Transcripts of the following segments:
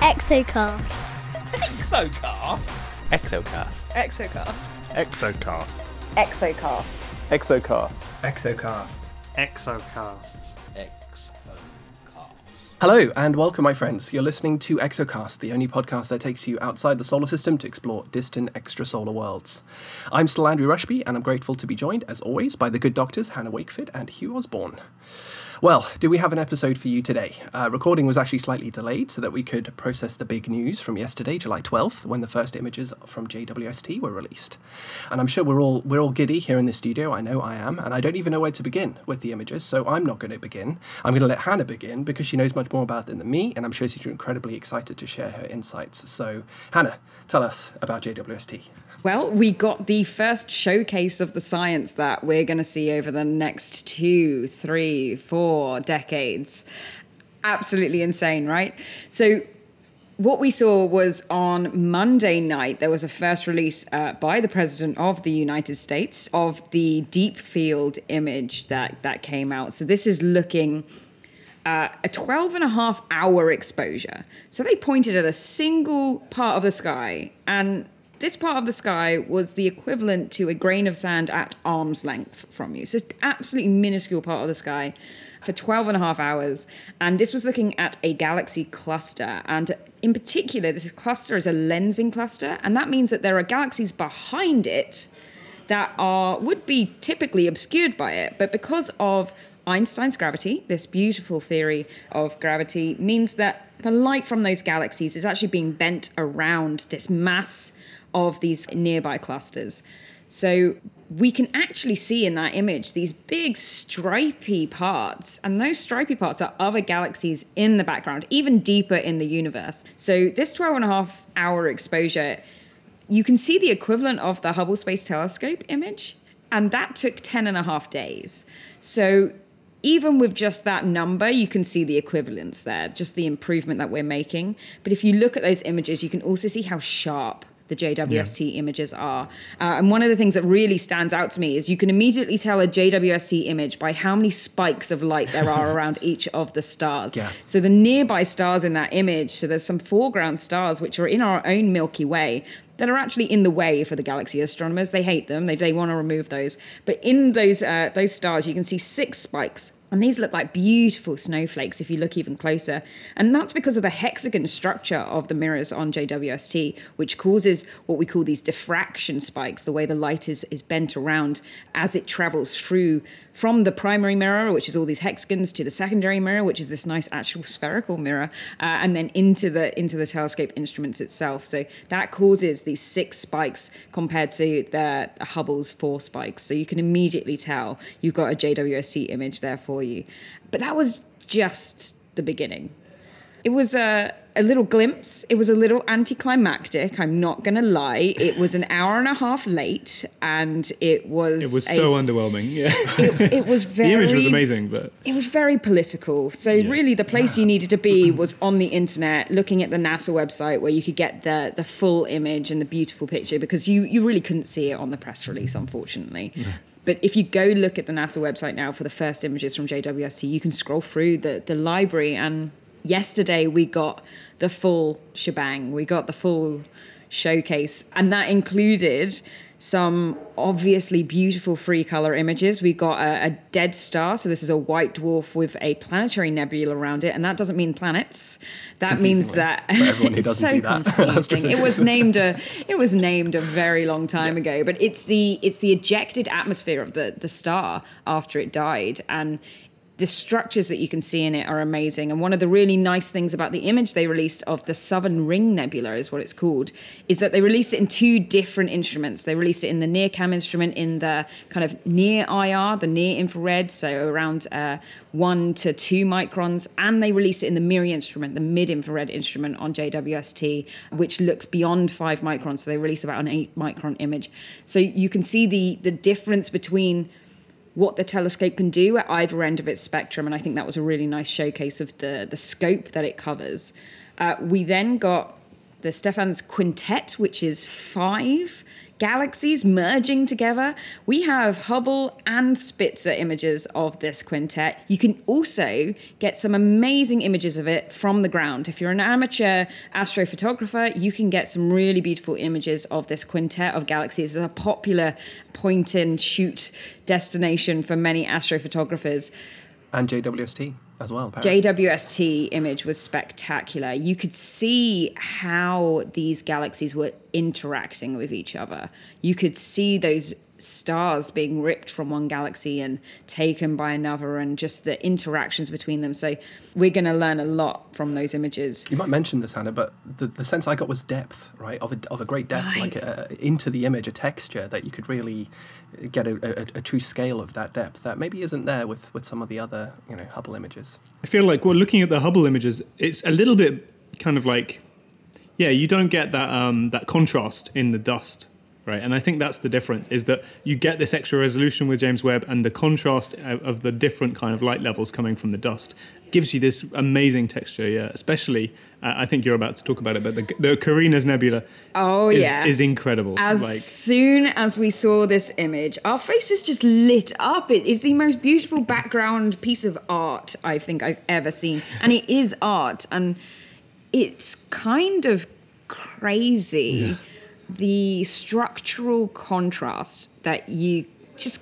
Exocast. Hello and welcome, my friends. You're listening to Exocast, the only podcast that takes you outside the solar system to explore distant extrasolar worlds. I'm still Andrew Rushby, and I'm grateful to be joined, as always, by the good doctors Hannah Wakeford and Hugh Osborne. Well, do we have an episode for you today? Recording was actually slightly delayed so that we could process the big news from yesterday, July 12th, when the first images from JWST were released. And I'm sure we're all giddy here in the studio. I know I am, and I don't even know where to begin with the images, so I'm not going to begin. I'm going to let Hannah begin because she knows much more about it than me, and I'm sure she's incredibly excited to share her insights. So, Hannah, tell us about JWST. Well, we got the first showcase of the science that we're going to see over the next 2, 3, 4 decades. Absolutely insane, right? So what we saw was on Monday night, there was a first release by the President of the United States of the deep field image that came out. So this is looking a 12.5-hour exposure. So they pointed at a single part of the sky, and this part of the sky was the equivalent to a grain of sand at arm's length from you. So absolutely minuscule part of the sky for 12.5 hours. And this was looking at a galaxy cluster. And in particular, this cluster is a lensing cluster. And that means that there are galaxies behind it that would be typically obscured by it. But because of Einstein's gravity, this beautiful theory of gravity, means that the light from those galaxies is actually being bent around this mass of these nearby clusters. So we can actually see in that image these big stripy parts, and those stripy parts are other galaxies in the background, even deeper in the universe. So this 12.5-hour exposure, you can see the equivalent of the Hubble Space Telescope image, and that took 10.5 days. So even with just that number, you can see the equivalence there, just the improvement that we're making. But if you look at those images, you can also see how sharp the JWST images are. And one of the things that really stands out to me is you can immediately tell a JWST image by how many spikes of light there are around each of the stars. Yeah. So the nearby stars in that image, so there's some foreground stars which are in our own Milky Way that are actually in the way for the galaxy astronomers. They hate them. They want to remove those. But in those stars, you can see 6 spikes. And these look like beautiful snowflakes if you look even closer. And that's because of the hexagon structure of the mirrors on JWST, which causes what we call these diffraction spikes, the way the light is bent around as it travels through from the primary mirror, which is all these hexagons, to the secondary mirror, which is this nice actual spherical mirror, and then into the telescope instruments itself. So that causes these 6 spikes compared to the Hubble's 4 spikes. So you can immediately tell you've got a JWST image there for you. But that was just the beginning. It was a little glimpse. It was a little anticlimactic, I'm not going to lie. It was an hour and a half late, and it was so underwhelming. Yeah, it was very... The image was amazing, but... It was very political. So really the place you needed to be was on the internet, looking at the NASA website where you could get the full image and the beautiful picture, because you really couldn't see it on the press release, unfortunately. Yeah. But if you go look at the NASA website now for the first images from JWST, you can scroll through the library, and yesterday we got the full shebang. We got the full showcase, and that included some obviously beautiful free color images. We got a dead star, so this is a white dwarf with a planetary nebula around it, and that doesn't mean planets. That means that for everyone who doesn't do that. It was named a very long time ago, but it's the ejected atmosphere of the star after it died, and the structures that you can see in it are amazing. And one of the really nice things about the image they released of the Southern Ring Nebula, is what it's called, is that they released it in 2 different instruments. They released it in the NIRCam instrument, in the kind of near IR, the near infrared, so around 1 to 2 microns. And they released it in the MIRI instrument, the mid-infrared instrument on JWST, which looks beyond 5 microns. So they released about an 8-micron image. So you can see the difference between what the telescope can do at either end of its spectrum. And I think that was a really nice showcase of the scope that it covers. We then got the Stephan's Quintet, which is 5 galaxies merging together. We have Hubble and Spitzer images of this quintet. You can also get some amazing images of it from the ground. If you're an amateur astrophotographer, you can get some really beautiful images of this quintet of galaxies. It's a popular point-and-shoot destination for many astrophotographers. And JWST as well, apparently. JWST image was spectacular. You could see how these galaxies were interacting with each other. You could see those stars being ripped from one galaxy and taken by another, and just the interactions between them. So we're going to learn a lot from those images. You might mention this, Hannah, but the sense I got was depth, right? Of a great depth, right. Into the image, a texture that you could really get a true scale of that depth that maybe isn't there with some of the other, Hubble images. I feel like we're looking at the Hubble images. It's a little bit kind of like, you don't get that contrast in the dust. Right, and I think that's the difference, is that you get this extra resolution with James Webb, and the contrast of the different kind of light levels coming from the dust gives you this amazing texture, especially, I think you're about to talk about it, but the Carina's Nebula is incredible. As soon as we saw this image, our faces just lit up. It is the most beautiful background piece of art I think I've ever seen, and it is art, and it's kind of crazy. Yeah. The structural contrast that you just,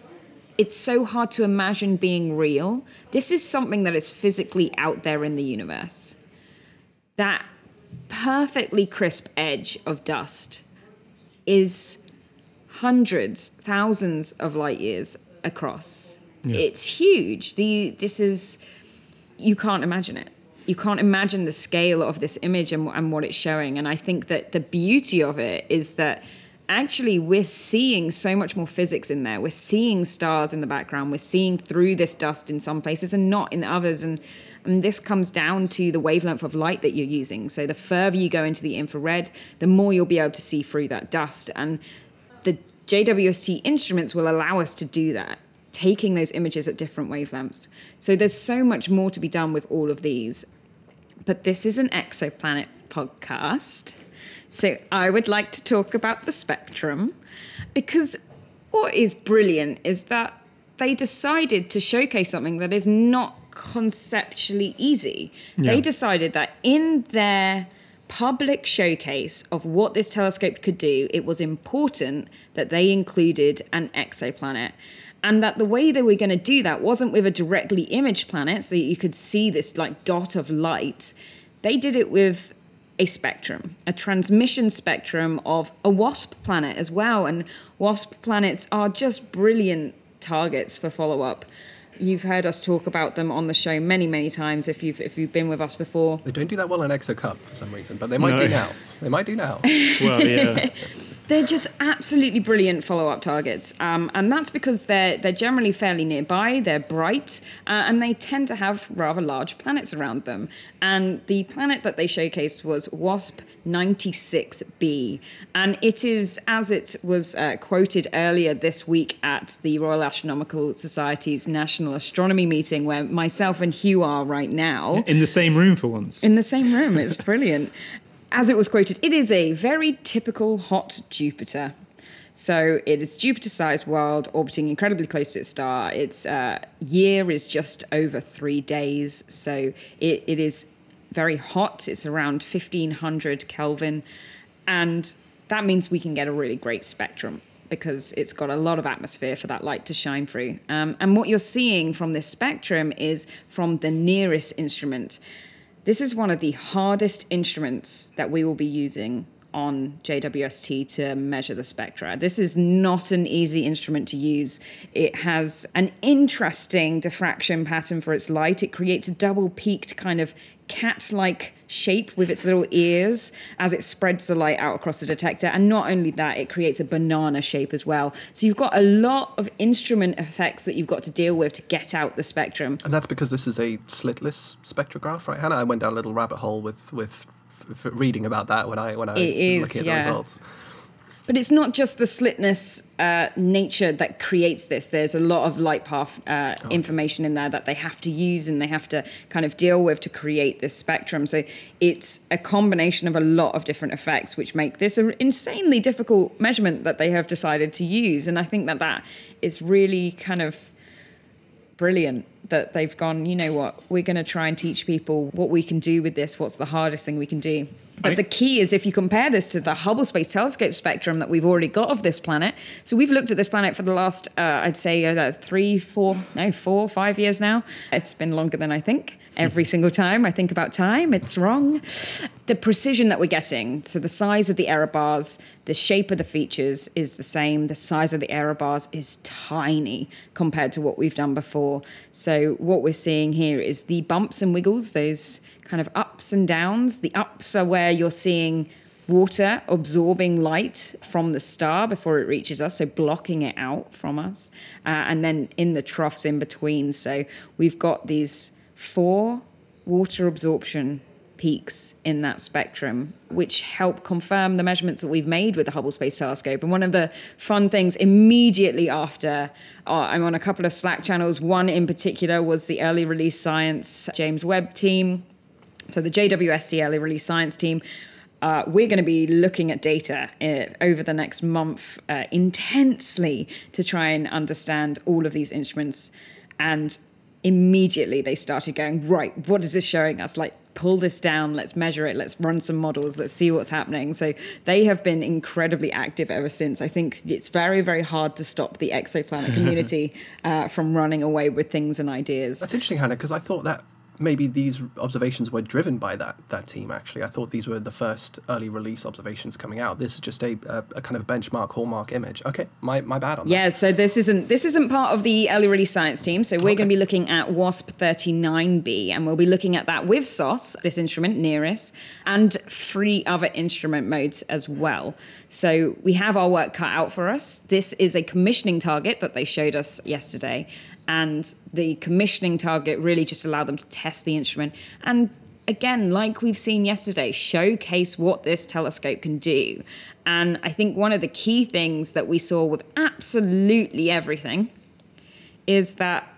it's so hard to imagine being real. This is something that is physically out there in the universe. That perfectly crisp edge of dust is hundreds, thousands of light years across. Yeah. It's huge. You can't imagine it. You can't imagine the scale of this image and what it's showing. And I think that the beauty of it is that actually we're seeing so much more physics in there. We're seeing stars in the background. We're seeing through this dust in some places and not in others. And this comes down to the wavelength of light that you're using. So the further you go into the infrared, the more you'll be able to see through that dust. And the JWST instruments will allow us to do that, taking those images at different wavelengths. So there's so much more to be done with all of these. But this is an exoplanet podcast, so I would like to talk about the spectrum, because what is brilliant is that they decided to showcase something that is not conceptually easy. Yeah. They decided that in their public showcase of what this telescope could do, it was important that they included an exoplanet. And that the way they were going to do that wasn't with a directly imaged planet, so that you could see this dot of light. They did it with a spectrum, a transmission spectrum of a WASP planet as well. And WASP planets are just brilliant targets for follow-up. You've heard us talk about them on the show many, many times if you've been with us before. They don't do that well in Exo Cup for some reason, but they might do now. Well, yeah. They're just absolutely brilliant follow-up targets. And that's because they're generally fairly nearby, they're bright, and they tend to have rather large planets around them. And the planet that they showcased was WASP-96b. And it is, as it was quoted earlier this week at the Royal Astronomical Society's National Astronomy Meeting, where myself and Hugh are right now. In the same room for once. In the same room, it's brilliant. As it was quoted, it is a very typical hot Jupiter. So it is Jupiter-sized world orbiting incredibly close to its star. Its year is just over 3 days. So it is very hot. It's around 1500 Kelvin. And that means we can get a really great spectrum, because it's got a lot of atmosphere for that light to shine through. And what you're seeing from this spectrum is from the NIRISS instrument. This is one of the hardest instruments that we will be using on JWST to measure the spectra. This is not an easy instrument to use. It has an interesting diffraction pattern for its light. It creates a double-peaked kind of cat-like shape with its little ears as it spreads the light out across the detector. And not only that, it creates a banana shape as well. So you've got a lot of instrument effects that you've got to deal with to get out the spectrum. And that's because this is a slitless spectrograph, right, Hannah? I went down a little rabbit hole with reading about that when I was looking at the results. But it's not just the slitness nature that creates this. There's a lot of light path information in there that they have to use and they have to kind of deal with to create this spectrum. So it's a combination of a lot of different effects, which make this an insanely difficult measurement that they have decided to use. And I think that that is really kind of brilliant that they've gone, you know what, we're going to try and teach people what we can do with this, what's the hardest thing we can do. But the key is if you compare this to the Hubble Space Telescope spectrum that we've already got of this planet. So we've looked at this planet for the last, I'd say, 4 or 5 years now. It's been longer than I think. Every single time I think about time, it's wrong. The precision that we're getting, so the size of the error bars, the shape of the features is the same. The size of the error bars is tiny compared to what we've done before. So what we're seeing here is the bumps and wiggles, those kind of ups and downs. The ups are where you're seeing water absorbing light from the star before it reaches us, so blocking it out from us. And then in the troughs in between. So we've got these 4 water absorption peaks in that spectrum, which help confirm the measurements that we've made with the Hubble Space Telescope. And one of the fun things immediately after, I'm on a couple of Slack channels. One in particular was the Early Release Science James Webb team. So the JWST Early Release Science team, we're going to be looking at data over the next month intensely to try and understand all of these instruments. And immediately they started going, right, what is this showing us? Like, pull this down, let's measure it, let's run some models, let's see what's happening. So they have been incredibly active ever since. I think it's very, very hard to stop the exoplanet community from running away with things and ideas. That's interesting, Hannah, because I thought that maybe these observations were driven by that team, actually. I thought these were the first early release observations coming out. This is just a kind of benchmark, hallmark image. Okay, my bad on that. Yeah, so this isn't part of the early release science team. So we're going to be looking at WASP-39b, and we'll be looking at that with SOSS, this instrument, NIRISS, and 3 other instrument modes as well. So we have our work cut out for us. This is a commissioning target that they showed us yesterday. And the commissioning target really just allowed them to test the instrument. And again, like we've seen yesterday, showcase what this telescope can do. And I think one of the key things that we saw with absolutely everything is that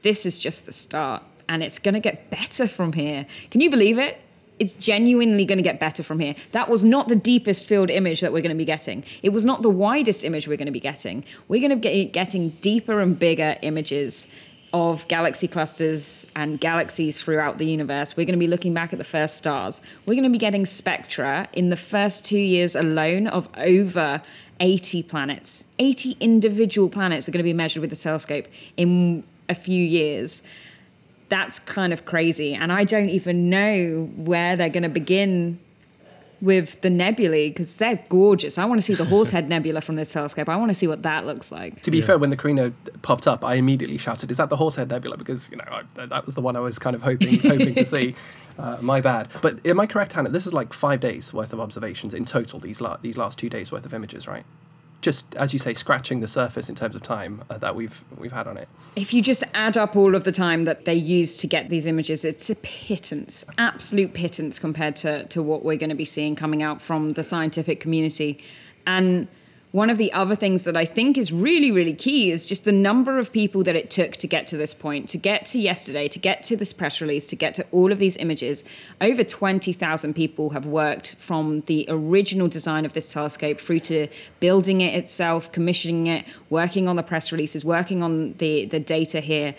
this is just the start and it's going to get better from here. Can you believe it? It's genuinely going to get better from here. That was not the deepest field image that we're going to be getting. It was not the widest image we're going to be getting. We're going to be getting deeper and bigger images of galaxy clusters and galaxies throughout the universe. We're going to be looking back at the first stars. We're going to be getting spectra in the first 2 years alone of over 80 planets. 80 individual planets are going to be measured with the telescope in a few years. That's kind of crazy. And I don't even know where they're going to begin with the nebulae, because they're gorgeous. I want to see the Horsehead Nebula from this telescope. I want to see what that looks like. To be fair, when the Carina popped up, I immediately shouted, is that the Horsehead Nebula? Because, you know, that was the one I was kind of hoping to see. My bad. But am I correct, Hannah? This is like 5 days worth of observations in total, these last 2 days worth of images, right? Just, as you say, scratching the surface in terms of time that we've had on it. If you just add up all of the time that they use to get these images, it's a pittance, absolute pittance compared to what we're going to be seeing coming out from the scientific community. And one of the other things that I think is really, really key is just the number of people that it took to get to this point, to get to yesterday, to get to this press release, to get to all of these images. Over 20,000 people have worked from the original design of this telescope through to building it itself, commissioning it, working on the press releases, working on the data here,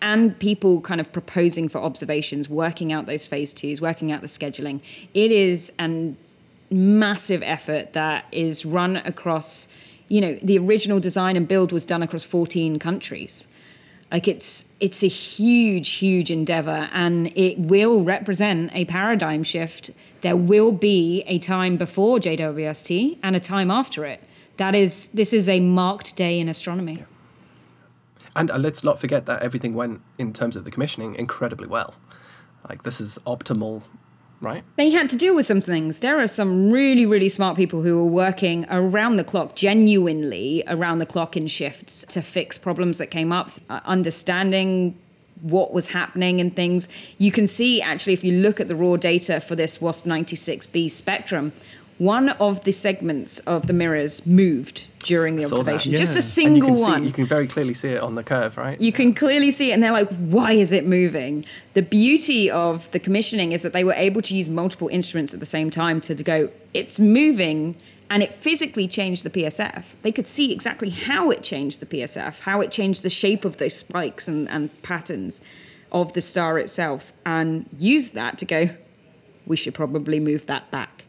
and people kind of proposing for observations, working out those phase twos, working out the scheduling. It is an massive effort that is run across, you know, the original design and build was done across 14 countries. Like it's a huge, huge endeavor, and it will represent a paradigm shift. There will be a time before JWST and a time after it. This is a marked day in astronomy. Yeah. And let's not forget that everything went, in terms of the commissioning, incredibly well. Like, this is optimal. Right. They had to deal with some things. There are some really, really smart people who are working around the clock, genuinely around the clock in shifts to fix problems that came up, understanding what was happening and things. You can see, actually, if you look at the raw data for this WASP-96b spectrum, one of the segments of the mirrors moved during the observation. Yeah. Just a single one. You can very clearly see it on the curve, right? You can clearly see it, and they're like, why is it moving? The beauty of the commissioning is that they were able to use multiple instruments at the same time to go, it's moving, and it physically changed the PSF. They could see exactly how it changed the PSF, how it changed the shape of those spikes and patterns of the star itself, and use that to go, we should probably move that back.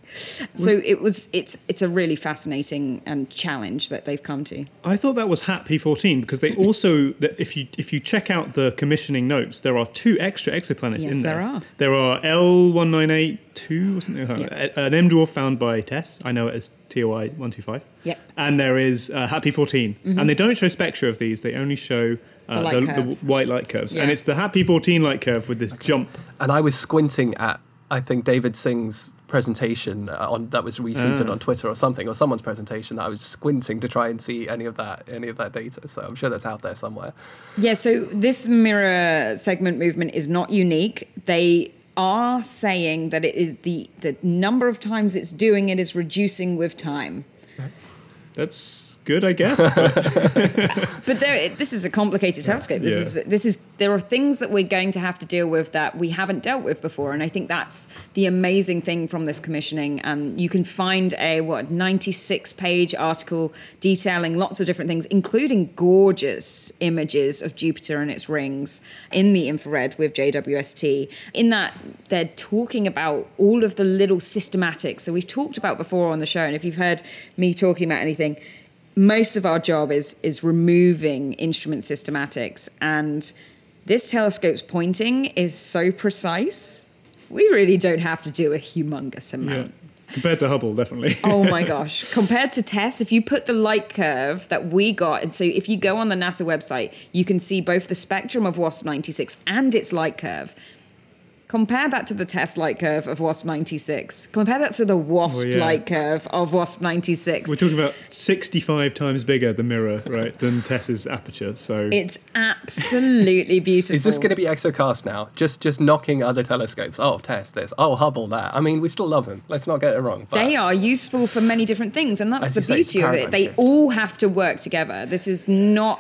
So it's a really fascinating challenge that they've come to. I thought that was HAT-P-14 because they also, if you check out the commissioning notes, there are two extra exoplanets in there. Yes, there are. There are L1982 or something. An M-dwarf found by TESS. I know it as TOI-125. Yep. And there is HAT-P-14. Mm-hmm. And they don't show spectra of these. They only show the white light curves. Yeah. And it's the HAT-P-14 light curve with this jump. And I was squinting at, I think, David Singh's presentation that was retweeted on Twitter or something, or someone's presentation, that I was squinting to try and see any of that data. So I'm sure that's out there somewhere. Yeah, so this mirror segment movement is not unique. They are saying that it is the number of times it's doing it is reducing with time. That's good, I guess. But this is a complicated telescope. There are things that we're going to have to deal with that we haven't dealt with before, and I think that's the amazing thing from this commissioning. And you can find a 96-page article detailing lots of different things, including gorgeous images of Jupiter and its rings in the infrared with JWST. In that, they're talking about all of the little systematics. So we've talked about before on the show, and if you've heard me talking about anything, most of our job is removing instrument systematics, and this telescope's pointing is so precise, we really don't have to do a humongous amount. Yeah. Compared to Hubble, definitely. Oh my gosh. Compared to TESS, if you put the light curve that we got, and so if you go on the NASA website, you can see both the spectrum of WASP-96 and its light curve. Compare that to the TESS light curve of WASP-96. Compare that to the WASP light curve of WASP-96. We're talking about 65 times bigger, the mirror, right, than TESS's aperture. So it's absolutely beautiful. Is this going to be Exocast now? Just knocking other telescopes. Oh, TESS this. Oh, Hubble that. I mean, we still love them. Let's not get it wrong. But they are useful for many different things, and that's the beauty of it. They all have to work together. This is not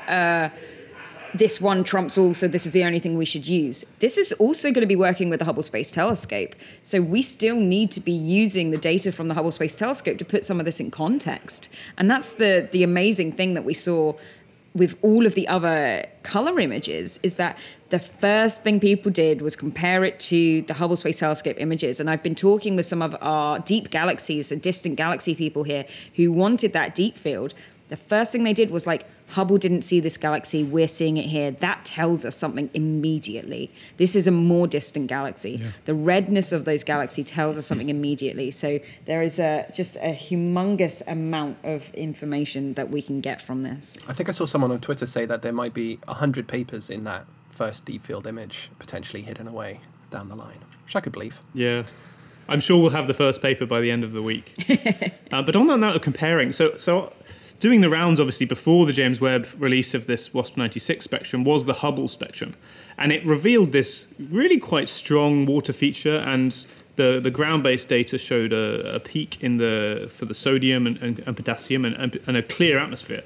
this one trumps all, so this is the only thing we should use. This is also going to be working with the Hubble Space Telescope. So we still need to be using the data from the Hubble Space Telescope to put some of this in context. And that's the amazing thing that we saw with all of the other color images, is that the first thing people did was compare it to the Hubble Space Telescope images. And I've been talking with some of our deep galaxies and distant galaxy people here who wanted that deep field. The first thing they did was like, Hubble didn't see this galaxy, we're seeing it here. That tells us something immediately. This is a more distant galaxy. Yeah. The redness of those galaxies tells us something immediately. So there is just a humongous amount of information that we can get from this. I think I saw someone on Twitter say that there might be 100 papers in that first deep field image potentially hidden away down the line, which I could believe. Yeah. I'm sure we'll have the first paper by the end of the week. But on that note of comparing, so doing the rounds, obviously, before the James Webb release of this WASP-96 spectrum was the Hubble spectrum. And it revealed this really quite strong water feature, and the ground-based data showed a peak for the sodium and potassium and a clear atmosphere.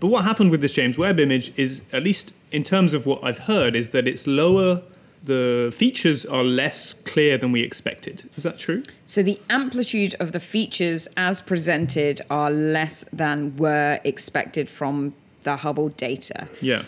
But what happened with this James Webb image is, at least in terms of what I've heard, is that it's lower. The features are less clear than we expected. Is that true? So the amplitude of the features as presented are less than were expected from the Hubble data. Yeah.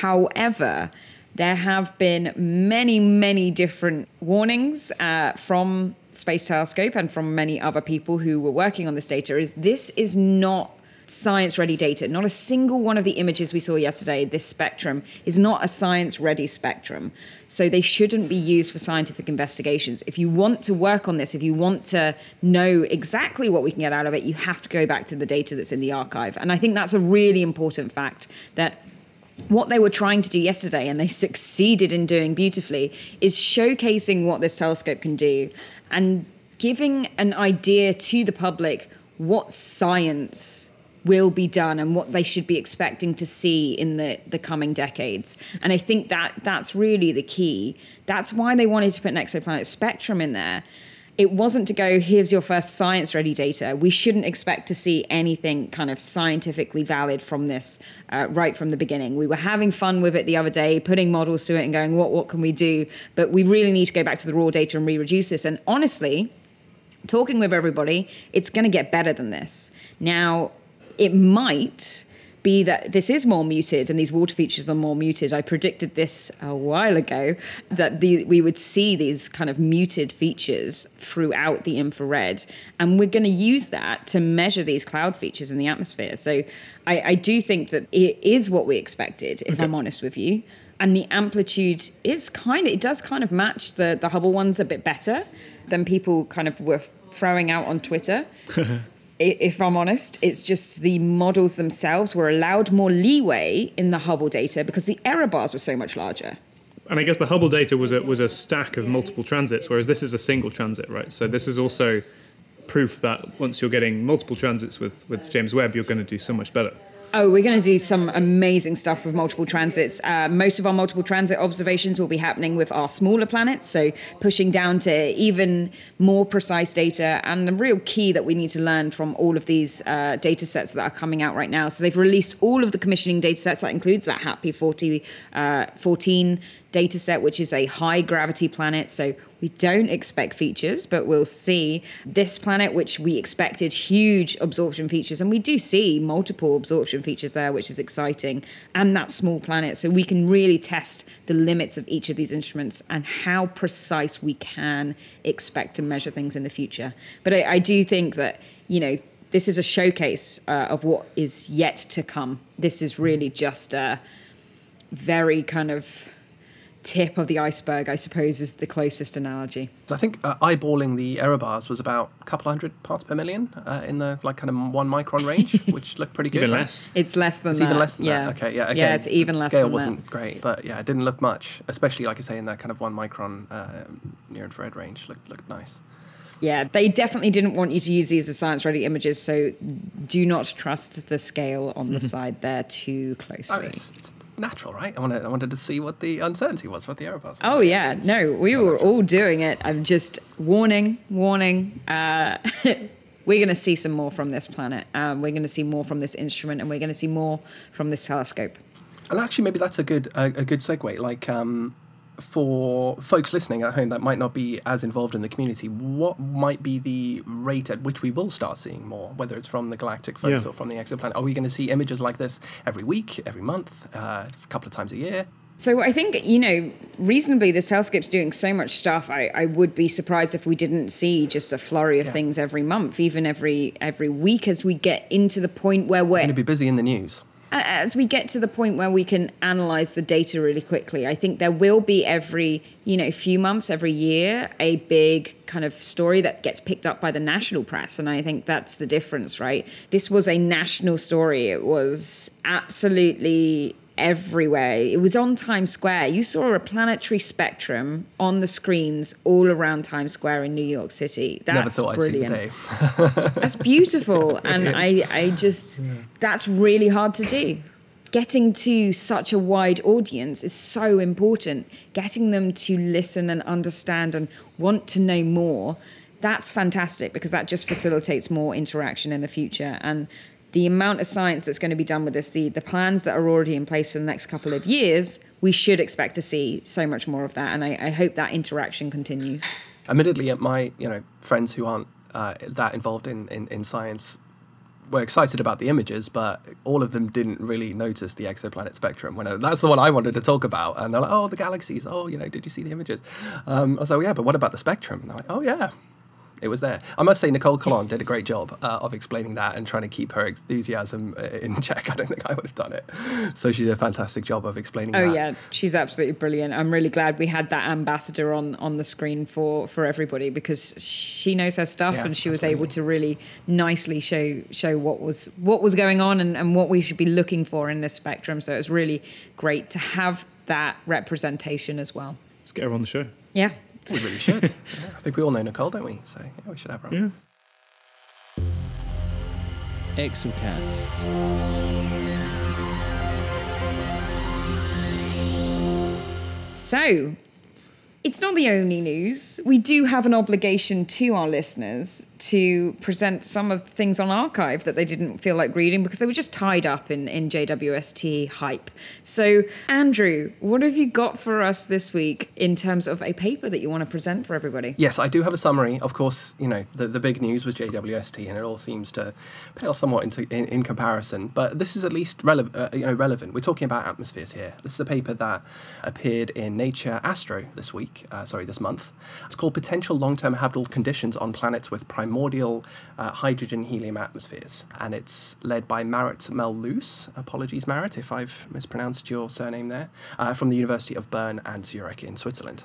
However, there have been many, many different warnings from Space Telescope and from many other people who were working on this data, is this is not science-ready data. Not a single one of the images we saw yesterday, this spectrum, is not a science-ready spectrum. So they shouldn't be used for scientific investigations. If you want to work on this, if you want to know exactly what we can get out of it, you have to go back to the data that's in the archive. And I think that's a really important fact, that what they were trying to do yesterday, and they succeeded in doing beautifully, is showcasing what this telescope can do and giving an idea to the public what science will be done and what they should be expecting to see in the coming decades. And I think that's really the key. That's why they wanted to put an exoplanet spectrum in there, it wasn't to go, here's your first science-ready data. We shouldn't expect to see anything kind of scientifically valid from this right from the beginning. We were having fun with it the other day, putting models to it and going, what can we do? But we really need to go back to the raw data and reproduce this. And honestly, talking with everybody, it's going to get better than this. Now, it might be that this is more muted and these water features are more muted. I predicted this a while ago, that we would see these kind of muted features throughout the infrared. And we're going to use that to measure these cloud features in the atmosphere. So I do think that it is what we expected, if I'm honest with you. And the amplitude is it does kind of match the Hubble ones a bit better than people kind of were throwing out on Twitter. If I'm honest, it's just the models themselves were allowed more leeway in the Hubble data because the error bars were so much larger. And I guess the Hubble data was a stack of multiple transits, whereas this is a single transit, right? So this is also proof that once you're getting multiple transits with James Webb, you're going to do so much better. Oh, we're going to do some amazing stuff with multiple transits. Most of our multiple transit observations will be happening with our smaller planets, so pushing down to even more precise data. And the real key that we need to learn from all of these data sets that are coming out right now. So they've released all of the commissioning data sets. That includes that HAT-P-14 data set, which is a high gravity planet. So we don't expect features, but we'll see this planet, which we expected huge absorption features. And we do see multiple absorption features there, which is exciting. And that small planet. So we can really test the limits of each of these instruments and how precise we can expect to measure things in the future. But I do think that, you know, this is a showcase of what is yet to come. This is really just a very kind of tip of the iceberg, I suppose, is the closest analogy. I think eyeballing the error bars was about a couple hundred parts per million in the like kind of 1 micron range, which looked pretty good. Even less. It's less than that. It's even less than that. Okay, yeah. Again, yeah, it's even less than that. Scale wasn't great, but yeah, it didn't look much, especially like I say in that kind of 1 micron near infrared range. Looked nice. Yeah, they definitely didn't want you to use these as science-ready images, so do not trust the scale on the side there too closely. Oh, it's natural, right? I wanted to see what the uncertainty was, what the error was. Oh, yeah. No, we were all doing it. I'm just warning. We're going to see some more from this planet. We're going to see more from this instrument, and we're going to see more from this telescope. And actually, maybe that's a good segue. Like, for folks listening at home that might not be as involved in the community, what might be the rate at which we will start seeing more, whether it's from the galactic folks or from the exoplanet? Are we going to see images like this every week, every month, a couple of times a year? So I think, you know, reasonably, this telescope's doing so much stuff, I would be surprised if we didn't see just a flurry of things every month, even every week, as we get into the point where we're going to be busy in the news. As we get to the point where we can analyze the data really quickly, I think there will be every, you know, few months, every year, a big kind of story that gets picked up by the national press. And I think that's the difference, right? This was a national story. It was absolutely everywhere. It was on Times Square. You saw a planetary spectrum on the screens all around Times Square in New York City. That's brilliant. Never thought I'd see the day. That's beautiful. And I just, that's really hard to do. Getting to such a wide audience is so important. Getting them to listen and understand and want to know more, that's fantastic, because that just facilitates more interaction in the future. And the amount of science that's going to be done with this, the plans that are already in place for the next couple of years, we should expect to see so much more of that. And I hope that interaction continues. Admittedly, my friends who aren't that involved in science were excited about the images, but all of them didn't really notice the exoplanet spectrum. That's the one I wanted to talk about. And they're like, oh, the galaxies. Oh, did you see the images? I was like, well, yeah, but what about the spectrum? And they're like, oh, yeah. It was there. I must say, Nicole Collon did a great job of explaining that and trying to keep her enthusiasm in check. I don't think I would have done it. So she did a fantastic job of explaining that. Oh, yeah. She's absolutely brilliant. I'm really glad we had that ambassador on the screen for everybody, because she knows her stuff and she was able to really nicely show what was going on and what we should be looking for in this spectrum. So it's really great to have that representation as well. Let's get her on the show. Yeah. We really should. I think we all know Nicole, don't we? So, yeah, we should have her on. Yeah. Exocast. So, It's not the only news. We do have an obligation to our listeners to present some of the things on archive that they didn't feel like reading because they were just tied up in JWST hype. So, Andrew, what have you got for us this week in terms of a paper that you want to present for everybody? Yes, I do have a summary. Of course, you know, the big news was JWST and it all seems to pale somewhat in comparison. But this is at least relevant. We're talking about atmospheres here. This is a paper that appeared in Nature Astro this month. It's called Potential Long-Term Habitable Conditions on Planets with Primordial Hydrogen-Helium Atmospheres. And it's led by Marit Mol Lous. Apologies, Marit, if I've mispronounced your surname there. From the University of Bern and Zurich in Switzerland.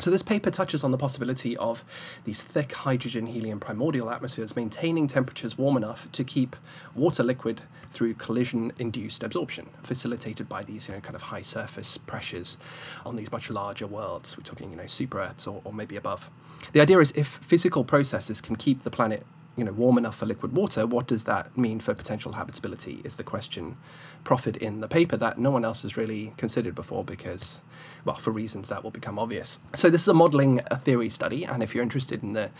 So this paper touches on the possibility of these thick hydrogen-helium primordial atmospheres maintaining temperatures warm enough to keep water liquid through collision-induced absorption, facilitated by these kind of high surface pressures on these much larger worlds. We're talking super-Earths or maybe above. The idea is if physical processes can keep the planet warm enough for liquid water, what does that mean for potential habitability is the question proffered in the paper that no one else has really considered before because, well, for reasons that will become obvious. So this is a modelling theory study, and if you're interested in the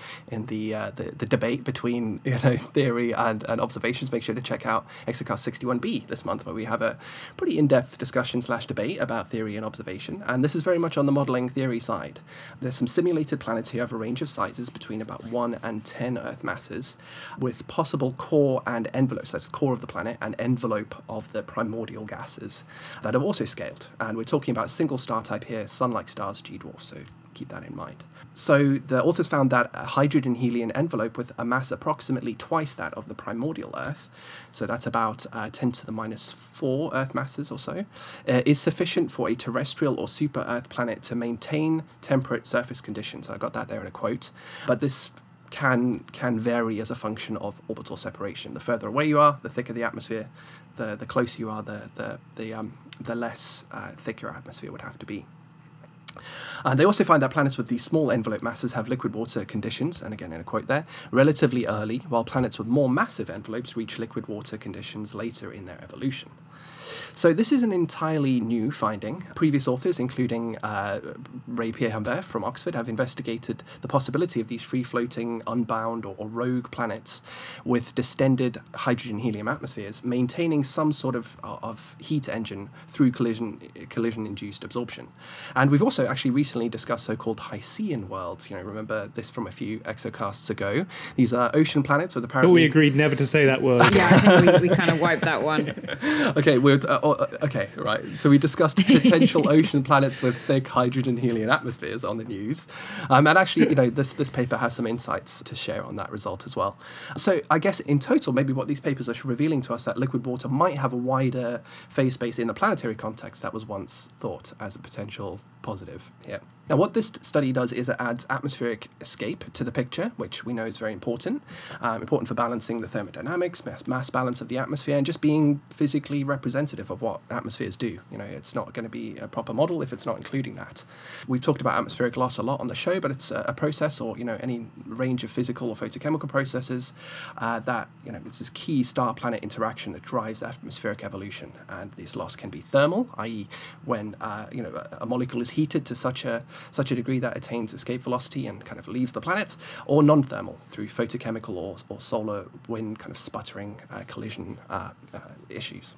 debate between theory and observations, make sure to check out Exocast 61b this month, where we have a pretty in-depth discussion/debate about theory and observation, and this is very much on the modelling theory side. There's some simulated planets who have a range of sizes between about 1 and 10 Earth masses, with possible core and envelopes, that's the core of the planet, and envelope of the primordial gases that have also scaled. And we're talking about a single star type here, sun-like stars, G-dwarfs, so keep that in mind. So the authors found that a hydrogen-helium envelope with a mass approximately twice that of the primordial Earth, so that's about 10 to the minus 4 Earth masses or so, is sufficient for a terrestrial or super-Earth planet to maintain temperate surface conditions. I got that there in a quote, but this can vary as a function of orbital separation. The further away you are, the thicker the atmosphere, the closer you are, the less thick your atmosphere would have to be. They also find that planets with these small envelope masses have liquid water conditions, and again in a quote there, relatively early, while planets with more massive envelopes reach liquid water conditions later in their evolution. So this is an entirely new finding. Previous authors, including Ray-Pierre Humbert from Oxford, have investigated the possibility of these free-floating, unbound or rogue planets with distended hydrogen-helium atmospheres maintaining some sort of heat engine through collision-induced absorption. And we've also actually recently discussed so-called Hycean worlds. Remember this from a few exocasts ago. These are ocean planets with apparently... Oh, we agreed never to say that word. Yeah, I think we kind of wiped that one. So we discussed potential ocean planets with thick hydrogen-helium atmospheres on the news. And actually, this paper has some insights to share on that result as well. So I guess in total, maybe what these papers are revealing to us that liquid water might have a wider phase space in the planetary context that was once thought as a potential positive. Yeah. Now, what this study does is it adds atmospheric escape to the picture, which we know is very important for balancing the thermodynamics, mass balance of the atmosphere, and just being physically representative of what atmospheres do. It's not going to be a proper model if it's not including that. We've talked about atmospheric loss a lot on the show, but it's a process or, any range of physical or photochemical processes that it's this key star-planet interaction that drives atmospheric evolution. And this loss can be thermal, i.e. when, a molecule is heated to such a degree that attains escape velocity and kind of leaves the planet, or non-thermal through photochemical or solar wind kind of sputtering collision issues.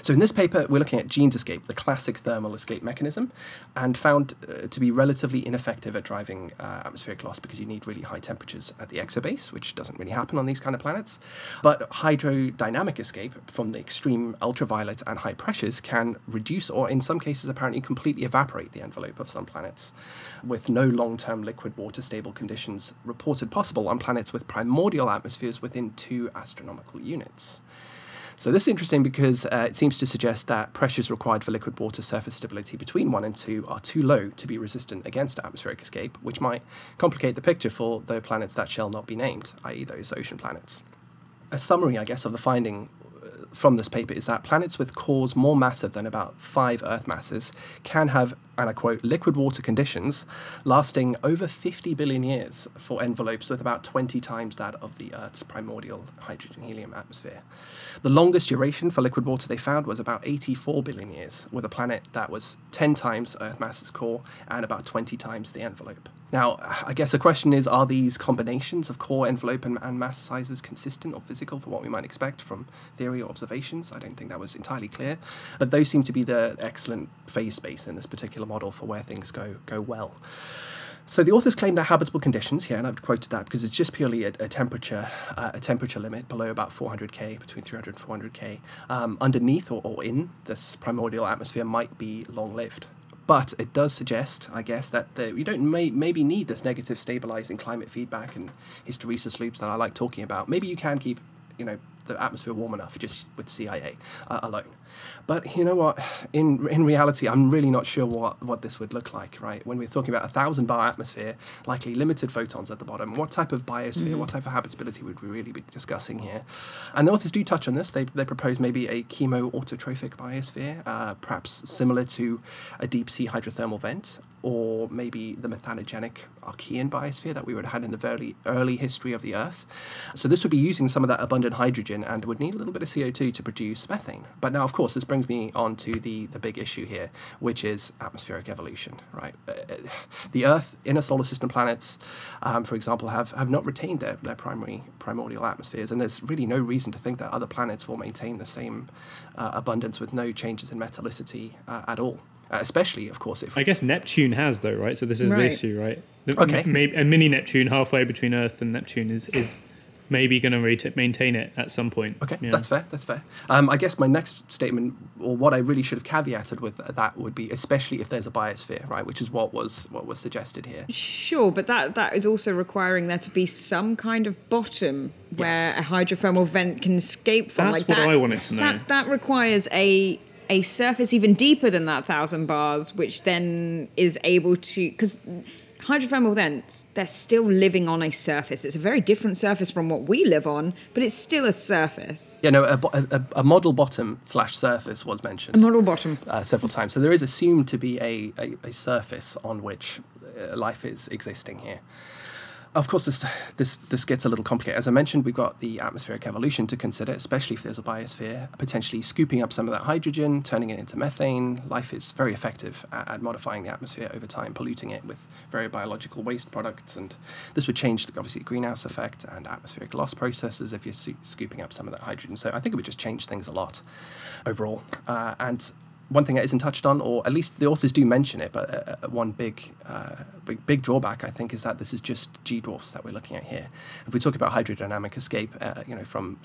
So in this paper, we're looking at genes escape, the classic thermal escape mechanism, and found to be relatively ineffective at driving atmospheric loss because you need really high temperatures at the exobase, which doesn't really happen on these kind of planets. But hydrodynamic escape from the extreme ultraviolet and high pressures can reduce or in some cases apparently completely evaporate the envelope of some planets, with no long-term liquid water stable conditions reported possible on planets with primordial atmospheres within 2 astronomical units. So this is interesting because it seems to suggest that pressures required for liquid water surface stability between 1 and 2 are too low to be resistant against atmospheric escape, which might complicate the picture for the planets that shall not be named, i.e. those ocean planets. A summary, I guess, of the finding from this paper is that planets with cores more massive than about 5 Earth masses can have, and I quote, liquid water conditions lasting over 50 billion years for envelopes with about 20 times that of the Earth's primordial hydrogen-helium atmosphere. The longest duration for liquid water they found was about 84 billion years, with a planet that was 10 times Earth mass's core and about 20 times the envelope. Now, I guess the question is, are these combinations of core, envelope, and mass sizes consistent or physical for what we might expect from theory or observations? I don't think that was entirely clear, but those seem to be the excellent phase space in this particular model for where things go well. So the authors claim that habitable conditions here, and I've quoted that because it's just purely a temperature limit below about 400K, between 300 and 400K, underneath or in this primordial atmosphere might be long-lived. But it does suggest, I guess, that you don't maybe need this negative stabilizing climate feedback and hysteresis loops that I like talking about. Maybe you can keep, the atmosphere warm enough just with CIA alone. But you know what? In reality, I'm really not sure what this would look like, right? When we're talking about 1,000 bar atmosphere, likely limited photons at the bottom, what type of biosphere, what type of habitability would we really be discussing here? And the authors do touch on this. They propose maybe a chemoautotrophic biosphere, perhaps similar to a deep-sea hydrothermal vent, or maybe the methanogenic Archean biosphere that we would have had in the very early history of the Earth. So this would be using some of that abundant hydrogen and would need a little bit of CO2 to produce methane. But now, of course, this brings me on to the big issue here, which is atmospheric evolution, right? The Earth, inner solar system planets, for example, have not retained their primordial atmospheres, and there's really no reason to think that other planets will maintain the same abundance with no changes in metallicity at all. Especially, of course, if... I guess Neptune has, though, right? So this is the issue, right? Okay. Maybe a mini-Neptune halfway between Earth and Neptune is maybe going to maintain it at some point. Okay, yeah. That's fair. I guess my next statement, or what I really should have caveated with that, would be especially if there's a biosphere, right? Which is what was suggested here. Sure, but that is also requiring there to be some kind of bottom where a hydrothermal vent can escape from. That's what I wanted to know. That requires a surface even deeper than that 1,000 bars, which then is able to... Because hydrothermal vents, they're still living on a surface. It's a very different surface from what we live on, but it's still a surface. Yeah, no, a model bottom / surface was mentioned. A model bottom. Several times. So there is assumed to be a surface on which life is existing here. Of course, this gets a little complicated. As I mentioned, we've got the atmospheric evolution to consider, especially if there's a biosphere, potentially scooping up some of that hydrogen, turning it into methane. Life is very effective at modifying the atmosphere over time, polluting it with very biological waste products. And this would change, obviously, the greenhouse effect and atmospheric loss processes if you're scooping up some of that hydrogen. So I think it would just change things a lot overall. And one thing that isn't touched on, or at least the authors do mention it, but one big drawback, I think, is that this is just G-dwarfs that we're looking at here. If we talk about hydrodynamic escape, from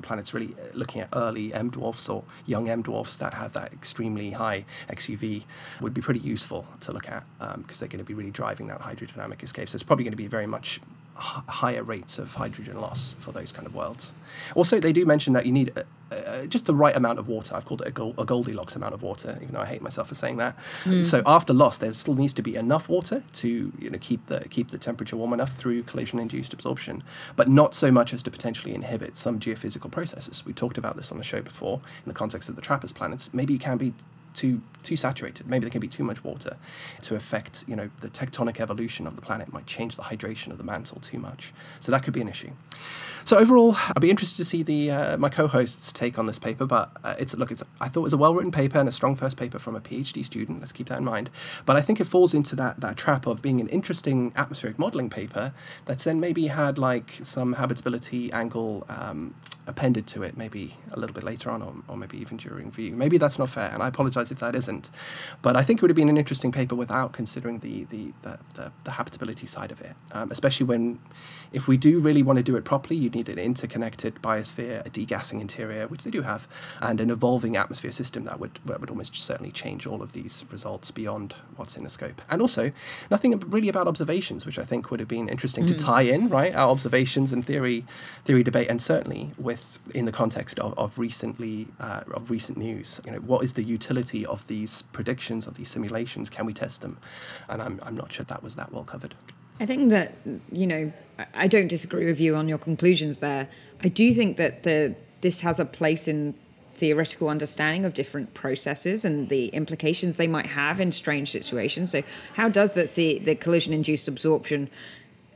planets, really looking at early M-dwarfs or young M-dwarfs that have that extremely high XUV would be pretty useful to look at, because they're going to be really driving that hydrodynamic escape. So it's probably going to be very much higher rates of hydrogen loss for those kind of worlds. Also, they do mention that you need just the right amount of water. I've called it a Goldilocks amount of water, even though I hate myself for saying that. So after loss, there still needs to be enough water to keep the temperature warm enough through collision-induced absorption, but not so much as to potentially inhibit some geophysical processes. We talked about this on the show before in the context of the TRAPPIST planets. Maybe you can be too saturated. Maybe there can be too much water to affect, the tectonic evolution of the planet might change the hydration of the mantle too much. So that could be an issue. So overall, I'd be interested to see my co-host's take on this paper, but I thought it was a well-written paper and a strong first paper from a PhD student. Let's keep that in mind. But I think it falls into that trap of being an interesting atmospheric modelling paper that's then maybe had some habitability angle appended to it, maybe a little bit later on, or maybe even during review. Maybe that's not fair, and I apologise if that isn't. But I think it would have been an interesting paper without considering the habitability side of it, especially if we do really want to do it properly, you'd need an interconnected biosphere, a degassing interior, which they do have, and an evolving atmosphere system that would almost certainly change all of these results beyond what's in the scope. And also, nothing really about observations, which I think would have been interesting to tie in, right? Our observations and theory debate, and certainly in the context of recent news. What is the utility of these predictions, of these simulations? Can we test them? And I'm not sure that was that well covered. I think that, I don't disagree with you on your conclusions there. I do think that the this has a place in theoretical understanding of different processes and the implications they might have in strange situations. So how does that the collision-induced absorption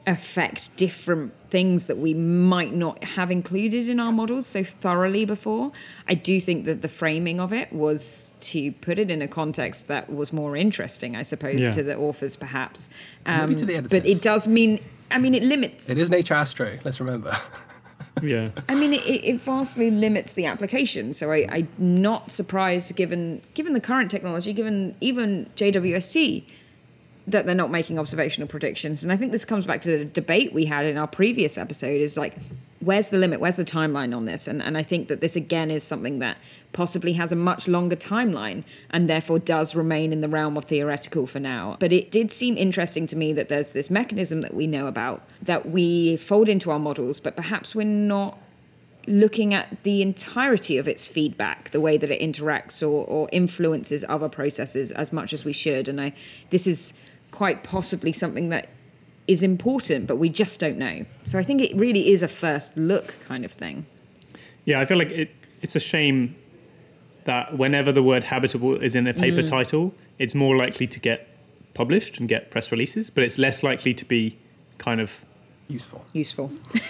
affect different things that we might not have included in our models so thoroughly before? I do think that the framing of it was to put it in a context that was more interesting, I suppose, to the authors perhaps. Maybe to the editors. But it does mean, it limits. It is Nature Astro, let's remember. Yeah, it vastly limits the application. So I'm not surprised, given the current technology, given even JWST, that they're not making observational predictions. And I think this comes back to the debate we had in our previous episode, is like, where's the limit? Where's the timeline on this? And I think that this, again, is something that possibly has a much longer timeline and therefore does remain in the realm of theoretical for now. But it did seem interesting to me that there's this mechanism that we know about that we fold into our models, but perhaps we're not looking at the entirety of its feedback, the way that it interacts or influences other processes as much as we should. And this is quite possibly something that is important, but we just don't know. So I think it really is a first look kind of thing. Yeah, I feel like it's a shame that whenever the word habitable is in a paper title, it's more likely to get published and get press releases, but it's less likely to be kind of... Useful.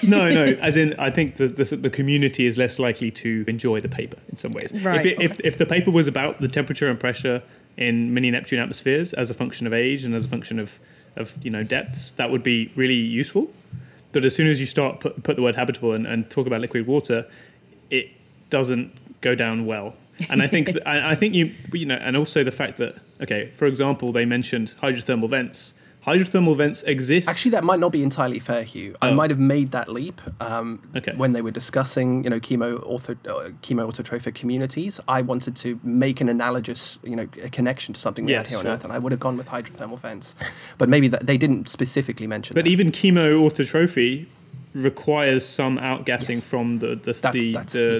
No, as in I think the community is less likely to enjoy the paper in some ways. Right. If the paper was about the temperature and pressure in mini Neptune atmospheres as a function of age and as a function of depths, that would be really useful. But as soon as you start put the word habitable and talk about liquid water, it doesn't go down well. And I think I think and also the fact that, okay, for example, they mentioned hydrothermal vents. Hydrothermal vents exist. Actually, that might not be entirely fair, Hugh. I might have made that leap when they were discussing, chemoautotrophic communities. I wanted to make an analogous, a connection to something we had here on Earth, and I would have gone with hydrothermal vents. But maybe they didn't specifically mention that. But even chemoautotrophy requires some outgassing from the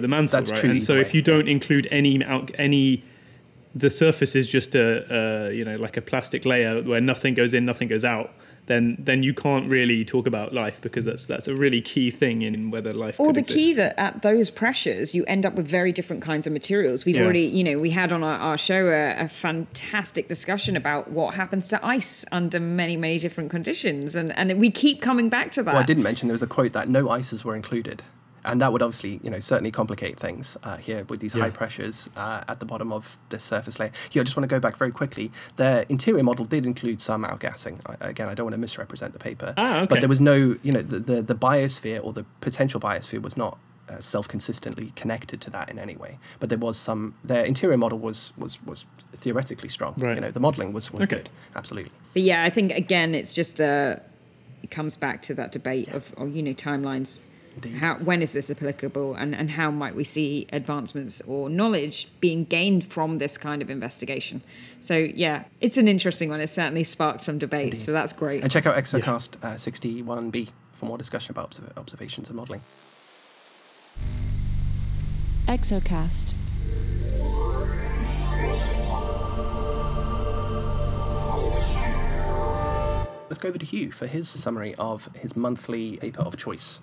mantle, that's right? And so if you don't include any the surface is just a plastic layer where nothing goes in, nothing goes out, then you can't really talk about life, because that's a really key thing in whether life could exist. Or the key that at those pressures, you end up with very different kinds of materials. We've already, we had on our show a fantastic discussion about what happens to ice under many, many different conditions. And we keep coming back to that. Well, I didn't mention there was a quote that no ices were included. And that would obviously, certainly complicate things here with these high pressures at the bottom of this surface layer. Here, I just want to go back very quickly. Their interior model did include some outgassing. Again, I don't want to misrepresent the paper. Okay. But there was no, the biosphere or the potential biosphere was not self-consistently connected to that in any way. But there was some, their interior model was theoretically strong. Right. The modelling was good, absolutely. But yeah, I think, again, it's just it comes back to that debate of timelines. Indeed. When is this applicable and how might we see advancements or knowledge being gained from this kind of investigation? So, yeah, it's an interesting one. It certainly sparked some debate, so that's great. And check out Exocast 61b for more discussion about observations and modelling. Exocast. Let's go over to Hugh for his summary of his monthly paper of choice.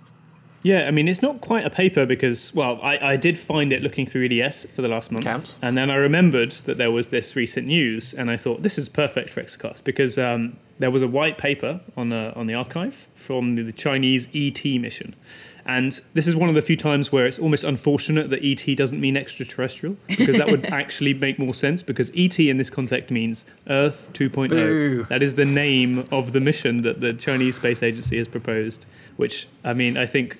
Yeah, it's not quite a paper because, well, I did find it looking through EDS for the last month. Counts. And then I remembered that there was this recent news, and I thought, this is perfect for Exocast, because there was a white paper on the archive from the Chinese ET mission. And this is one of the few times where it's almost unfortunate that ET doesn't mean extraterrestrial, because that would actually make more sense, because ET in this context means Earth 2.0. Boo. That is the name of the mission that the Chinese Space Agency has proposed, which, I think...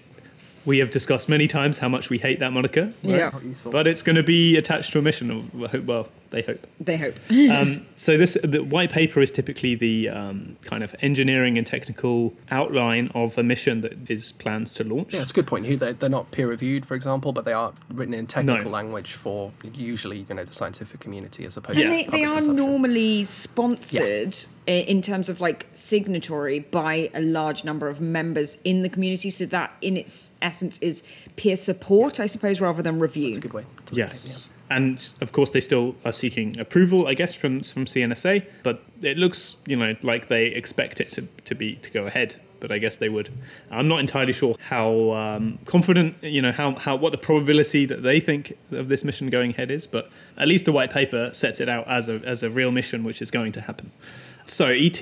We have discussed many times how much we hate that moniker. Right? Yeah. But it's going to be attached to a mission. Well, they hope. So the white paper is typically the kind of engineering and technical outline of a mission that is planned to launch. Yeah, that's a good point. They're not peer-reviewed, for example, but they are written in technical language for usually the scientific community as opposed to public consumption. They are normally sponsored... Yeah. in terms of signatory by a large number of members in the community. So that in its essence is peer support, I suppose, rather than review. That's a good way to look at it, yeah. And of course, they still are seeking approval, I guess, from CNSA. But it looks, like they expect it to go ahead. But I guess they would. I'm not entirely sure how confident, what the probability that they think of this mission going ahead is. But at least the white paper sets it out as a real mission, which is going to happen. So ET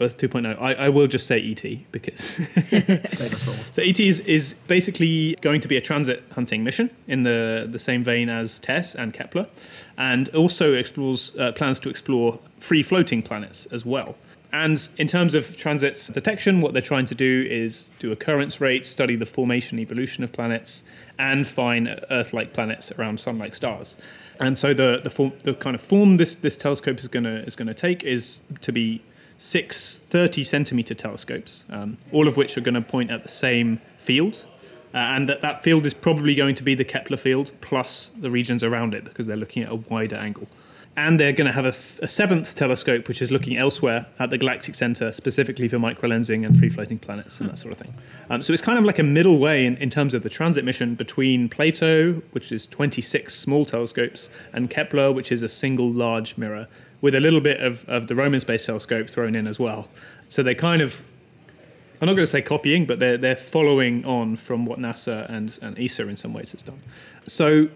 Earth 2.0. I will just say ET because save us all. So ET is basically going to be a transit hunting mission in the same vein as TESS and Kepler, and also explores plans to explore free floating planets as well. And in terms of transits detection, what they're trying to do is do occurrence rates, study the formation, evolution of planets, and find Earth-like planets around sun-like stars. And so the kind of form this telescope is going to take is to be 6 30-centimeter telescopes, all of which are going to point at the same field. And that field is probably going to be the Kepler field plus the regions around it because they're looking at a wider angle. And they're going to have a seventh telescope, which is looking elsewhere at the galactic center, specifically for microlensing and free-floating planets and that sort of thing. So it's kind of like a middle way in terms of the transit mission between Plato, which is 26 small telescopes, and Kepler, which is a single large mirror, with a little bit of the Roman Space Telescope thrown in as well. So they kind of, I'm not going to say copying, but they're following on from what NASA and ESA in some ways has done. So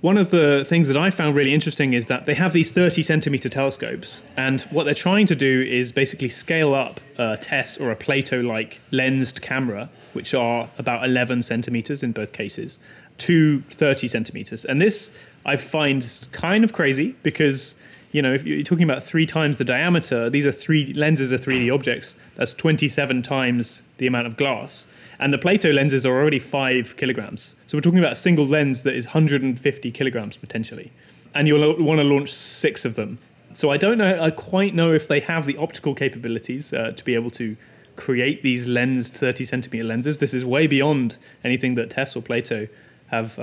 one of the things that I found really interesting is that they have these 30-centimeter telescopes, and what they're trying to do is basically scale up a TESS or a Plato-like lensed camera, which are about 11 centimeters in both cases, to 30 centimeters. And this I find kind of crazy because, if you're talking about 3 times the diameter, these are 3 lenses are 3D objects. That's 27 times the amount of glass. And the Plato lenses are already 5 kilograms. So we're talking about a single lens that is 150 kilograms potentially. And you'll want to launch 6 of them. So I don't know, I quite know if they have the optical capabilities to be able to create these lensed 30 centimeter lenses. This is way beyond anything that TESS or Plato have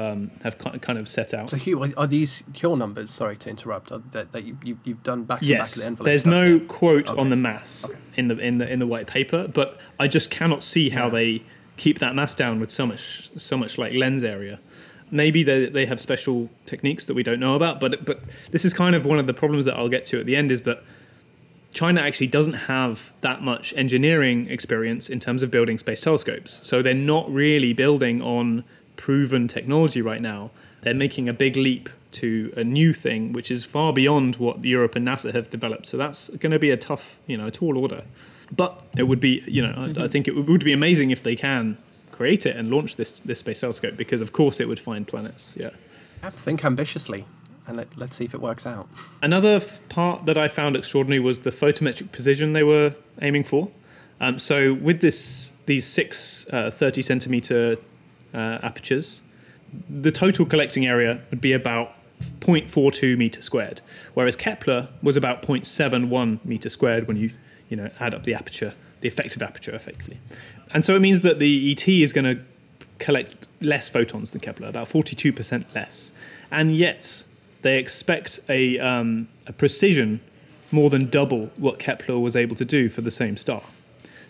kind of set out. So Hugh, are these your numbers? Sorry to interrupt. That you've done back to back to the envelope. There's no quote on the mass in the white paper, but I just cannot see how they keep that mass down with so much like lens area. Maybe they have special techniques that we don't know about, but this is kind of one of the problems that I'll get to at the end, is that China actually doesn't have that much engineering experience in terms of building space telescopes. So they're not really building on proven technology right now. They're making a big leap to a new thing, which is far beyond what Europe and NASA have developed. So that's going to be a tough, tall order. But it would be, I think it would be amazing if they can create it and launch this space telescope, because of course it would find planets. Yeah, think ambitiously, and let's see if it works out. Another part that I found extraordinary was the photometric precision they were aiming for. So with these 6 30 centimeter apertures, the total collecting area would be about 0.42 meter squared, whereas Kepler was about 0.71 meter squared when you add up the aperture, the effective aperture, effectively. And so it means that the ET is going to collect less photons than Kepler, about 42% less. And yet they expect a precision more than double what Kepler was able to do for the same star.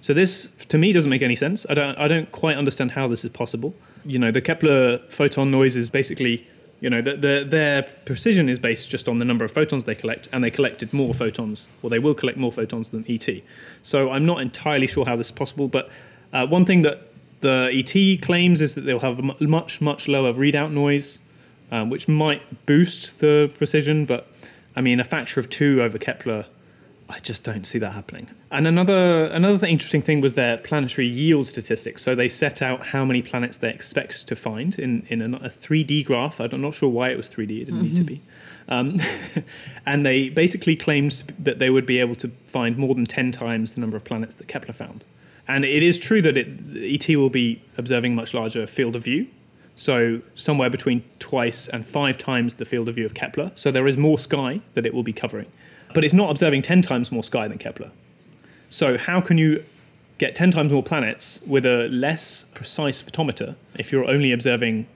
So this, to me, doesn't make any sense. I don't quite understand how this is possible. The Kepler photon noise is basically, their precision is based just on the number of photons they collect, and they collected more photons, or they will collect more photons than ET. So I'm not entirely sure how this is possible, but one thing that the ET claims is that they'll have a much, much lower readout noise, which might boost the precision, but I mean, a factor of 2 over Kepler, I just don't see that happening. And another interesting thing was their planetary yield statistics. So they set out how many planets they expect to find in a 3D graph. I'm not sure why it was 3D. It didn't need to be. And they basically claimed that they would be able to find more than 10 times the number of planets that Kepler found. And it is true that ET will be observing a much larger field of view. So somewhere between 2 and 5 times the field of view of Kepler. So there is more sky that it will be covering. But it's not observing 10 times more sky than Kepler. So how can you get 10 times more planets with a less precise photometer if you're only observing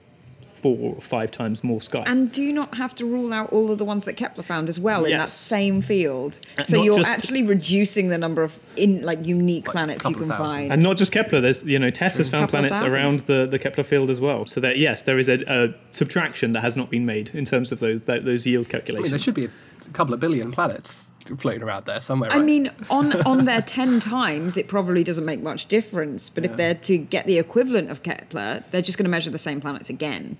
4 or 5 times more sky. And do you not have to rule out all of the ones that Kepler found as well in that same field? So you're actually reducing the number of unique planets you can find. And not just Kepler. There's TESS has found planets around the Kepler field as well. So that there is a subtraction that has not been made in terms of those yield calculations. I mean, there should be a couple of billion planets floating around there somewhere. I mean, on their 10 times, it probably doesn't make much difference. But if they're to get the equivalent of Kepler, they're just going to measure the same planets again.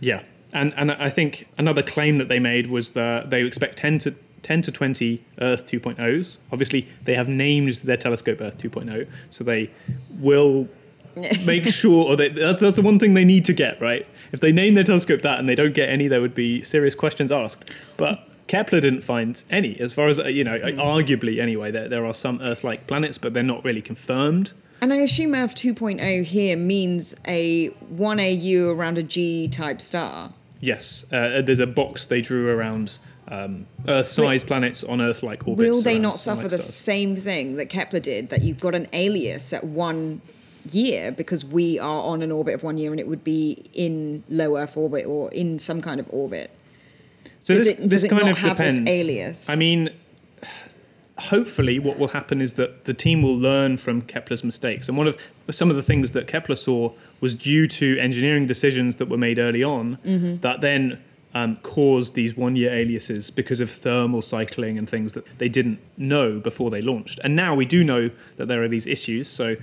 Yeah, and I think another claim that they made was that they expect 10 to 20 Earth 2.0s. Obviously, they have named their telescope Earth 2.0, so they will make sure. That's the one thing they need to get right. If they name their telescope that and they don't get any, there would be serious questions asked. But Kepler didn't find any, as far as arguably anyway. There are some Earth-like planets, but they're not really confirmed. And I assume Earth 2.0 here means a 1AU around a G type star. Yes, there's a box they drew around Earth-sized planets on Earth-like orbits. Will they not suffer the same thing that Kepler did, that you've got an alias at 1 year because we are on an orbit of 1 year and it would be in low Earth orbit or in some kind of orbit? So does it kind of have depends. This alias? I mean, hopefully what will happen is that the team will learn from Kepler's mistakes. And some of the things that Kepler saw was due to engineering decisions that were made early on that then caused these 1 year aliases because of thermal cycling and things that they didn't know before they launched. And now we do know that there are these issues. So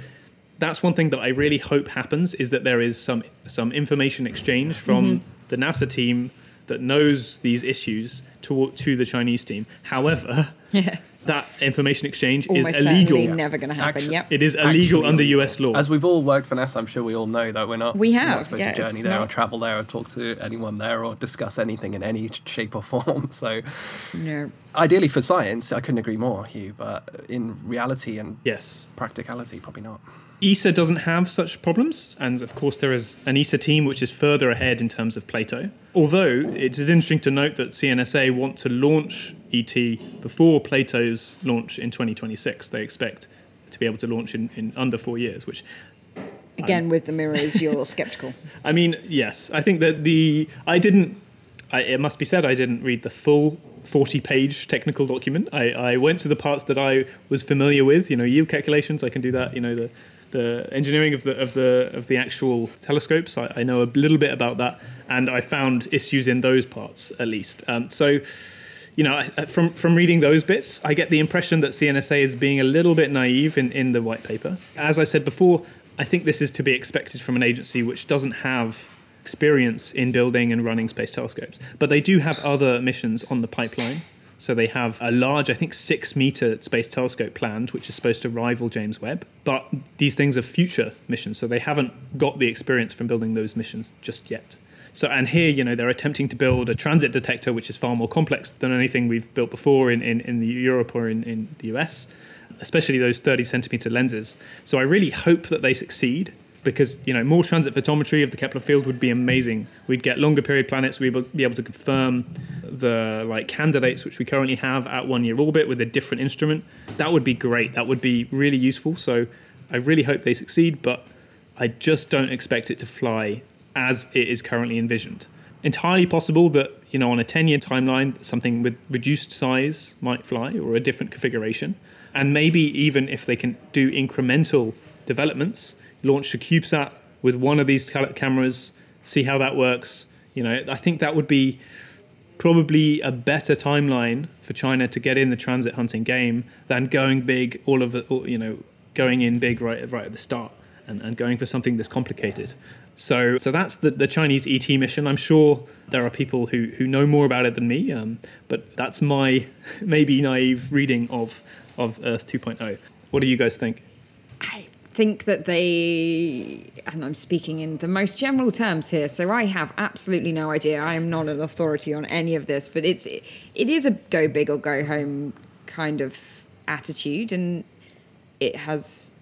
that's one thing that I really hope happens, is that there is some information exchange from the NASA team that knows these issues to the Chinese team. However, that information exchange is illegal. Almost never going to happen. Actually, it is illegal under US law. As we've all worked for NASA, I'm sure we all know that we're not supposed to journey there or travel there or talk to anyone there or discuss anything in any shape or form. So ideally for science, I couldn't agree more, Hugh, but in reality and practicality, probably not. ESA doesn't have such problems, and of course there is an ESA team which is further ahead in terms of Plato. Although it's interesting to note that CNSA want to launch ET before Plato's launch in 2026. They expect to be able to launch in under 4 years, which... Again, with the mirrors, you're sceptical. I mean, yes. I think that it must be said, I didn't read the full 40-page technical document. I went to the parts that I was familiar with, yield calculations, I can do that, the engineering of the actual telescopes. I know a little bit about that, and I found issues in those parts at least. From reading those bits, I get the impression that CNSA is being a little bit naive in the white paper. As I said before, I think this is to be expected from an agency which doesn't have experience in building and running space telescopes. But they do have other missions on the pipeline. So they have a large, I think, 6-meter space telescope planned, which is supposed to rival James Webb. But these things are future missions, so they haven't got the experience from building those missions just yet. So, and here, they're attempting to build a transit detector, which is far more complex than anything we've built before in Europe or in the US, especially those 30-centimeter lenses. So I really hope that they succeed, because, more transit photometry of the Kepler field would be amazing. We'd get longer period planets. We'd be able to confirm the candidates which we currently have at 1 year orbit with a different instrument. That would be great. That would be really useful. So I really hope they succeed, but I just don't expect it to fly as it is currently envisioned. Entirely possible that, on a 10-year timeline, something with reduced size might fly or a different configuration. And maybe even if they can do incremental developments, launch a CubeSat with one of these cameras, see how that works. I think that would be probably a better timeline for China to get in the transit hunting game than going big going in big right at the start and going for something that's complicated. So that's the Chinese ET mission. I'm sure there are people who know more about it than me, but that's my maybe naive reading of Earth 2.0. What do you guys think? I think that they, and I'm speaking in the most general terms here, so I have absolutely no idea. I am not an authority on any of this, but it is a go big or go home kind of attitude, and it has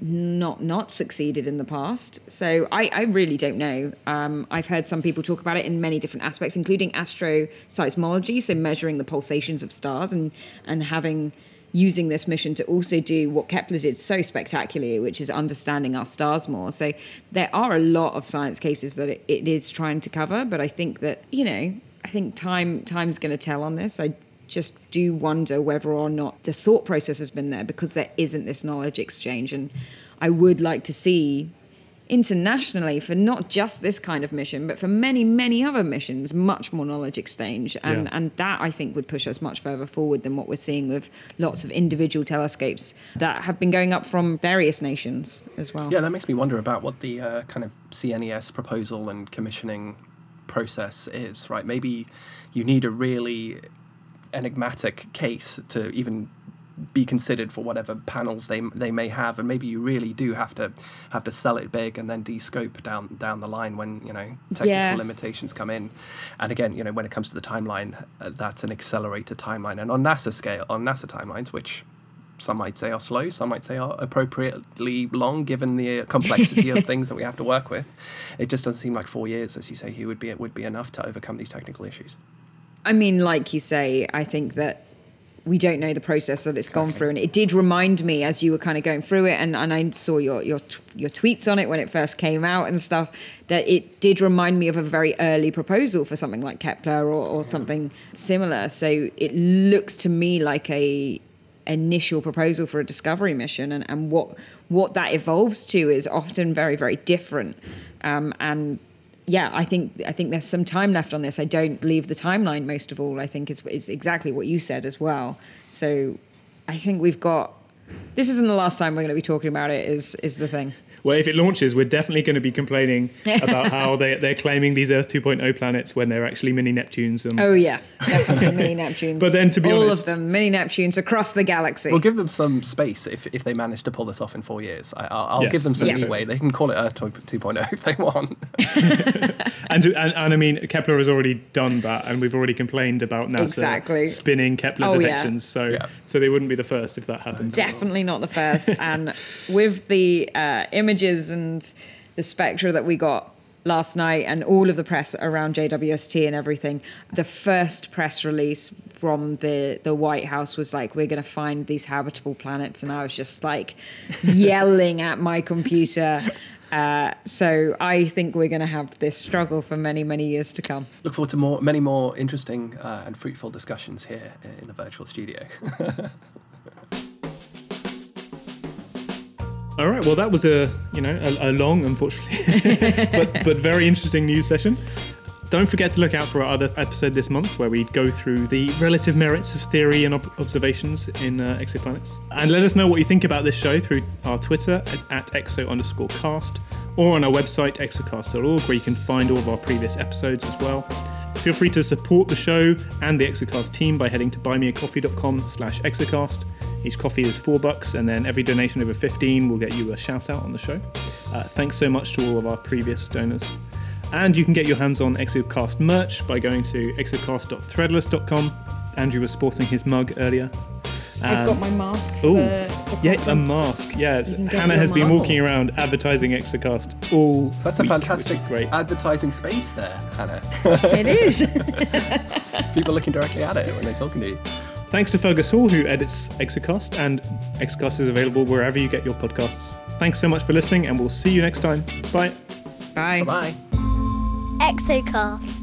not succeeded in the past. So I really don't know. I've heard some people talk about it in many different aspects, including astroseismology, so measuring the pulsations of stars and having using this mission to also do what Kepler did so spectacularly, which is understanding our stars more. So there are a lot of science cases that it is trying to cover, but I think that, you know, I think time's going to tell on this. I just do wonder whether or not the thought process has been there, because there isn't this knowledge exchange. And I would like to see internationally, for not just this kind of mission, but for many, many other missions, much more knowledge exchange. And that, I think, would push us much further forward than what we're seeing with lots of individual telescopes that have been going up from various nations as well. Yeah, that makes me wonder about what the kind of CNES proposal and commissioning process is, right? Maybe you need a really enigmatic case to even be considered for whatever panels they may have, and maybe you really do have to sell it big and then de-scope down the line when, you know, technical limitations come in. And again, you know, when it comes to the timeline, that's an accelerated timeline, and on NASA timelines, which some might say are slow, some might say are appropriately long given the complexity of things that we have to work with, it just doesn't seem like 4 years, as you say, would be enough to overcome these technical issues. I mean, like you say, I think that we don't know the process that it's gone through. And it did remind me, as you were kind of going through it, and I saw your tweets on it when it first came out and stuff, that it did remind me of a very early proposal for something like Kepler or something similar. So it looks to me like a initial proposal for a discovery mission, and what that evolves to is often very, very different. Yeah, I think there's some time left on this. I don't believe the timeline, most of all, I think is exactly what you said as well. So I think we've got... This isn't the last time we're going to be talking about it, is the thing. Well, if it launches, we're definitely going to be complaining about how they're claiming these Earth 2.0 planets when they're actually mini-Neptunes. Oh, yeah, definitely mini-Neptunes. But then, to be honest... All of them, mini-Neptunes across the galaxy. We'll give them some space if they manage to pull this off in 4 years. I'll give them some leeway. They can call it Earth 2.0 if they want. and I mean, Kepler has already done that, and we've already complained about NASA spinning Kepler detections. Yeah. So they wouldn't be the first if that happens. Definitely not the first. And with the images and the spectra that we got last night, and all of the press around JWST and everything, the first press release from the White House was like, we're going to find these habitable planets, and I was just like yelling at my computer. So I think we're going to have this struggle for many, many years to come. Look forward to many more interesting and fruitful discussions here in the virtual studio. All right, well, that was a long, unfortunately, but very interesting news session. Don't forget to look out for our other episode this month, where we go through the relative merits of theory and observations in exoplanets. And let us know what you think about this show through our Twitter at exo_cast, or on our website, exocast.org, where you can find all of our previous episodes as well. Feel free to support the show and the Exocast team by heading to buymeacoffee.com/exocast. Each coffee is $4, and then every donation over 15 will get you a shout out on the show. Thanks so much to all of our previous donors. And you can get your hands on Exocast merch by going to exocast.threadless.com. Andrew was sporting his mug earlier. I've got my mask. A mask. Yeah, Hannah has been walking around advertising Exocast all week. That's a fantastic advertising space there, Hannah. It is. People looking directly at it when they're talking to you. Thanks to Fergus Hall, who edits Exocast, and Exocast is available wherever you get your podcasts. Thanks so much for listening, and we'll see you next time. Bye. Bye. Bye. Exocast.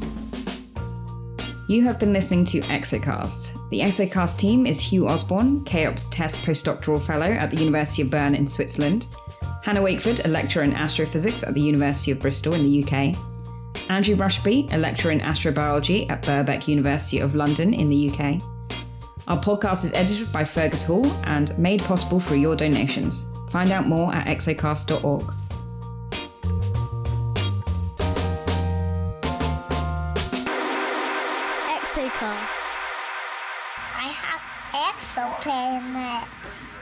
You have been listening to Exocast. The Exocast team is Hugh Osborne, KEOP's TESS postdoctoral fellow at the University of Bern in Switzerland; Hannah Wakeford, a lecturer in astrophysics at the University of Bristol in the UK; Andrew Rushby, a lecturer in astrobiology at Birkbeck University of London in the UK. Our podcast is edited by Fergus Hall and made possible through your donations. Find out more at exocast.org. Exocast. I have exoplanets.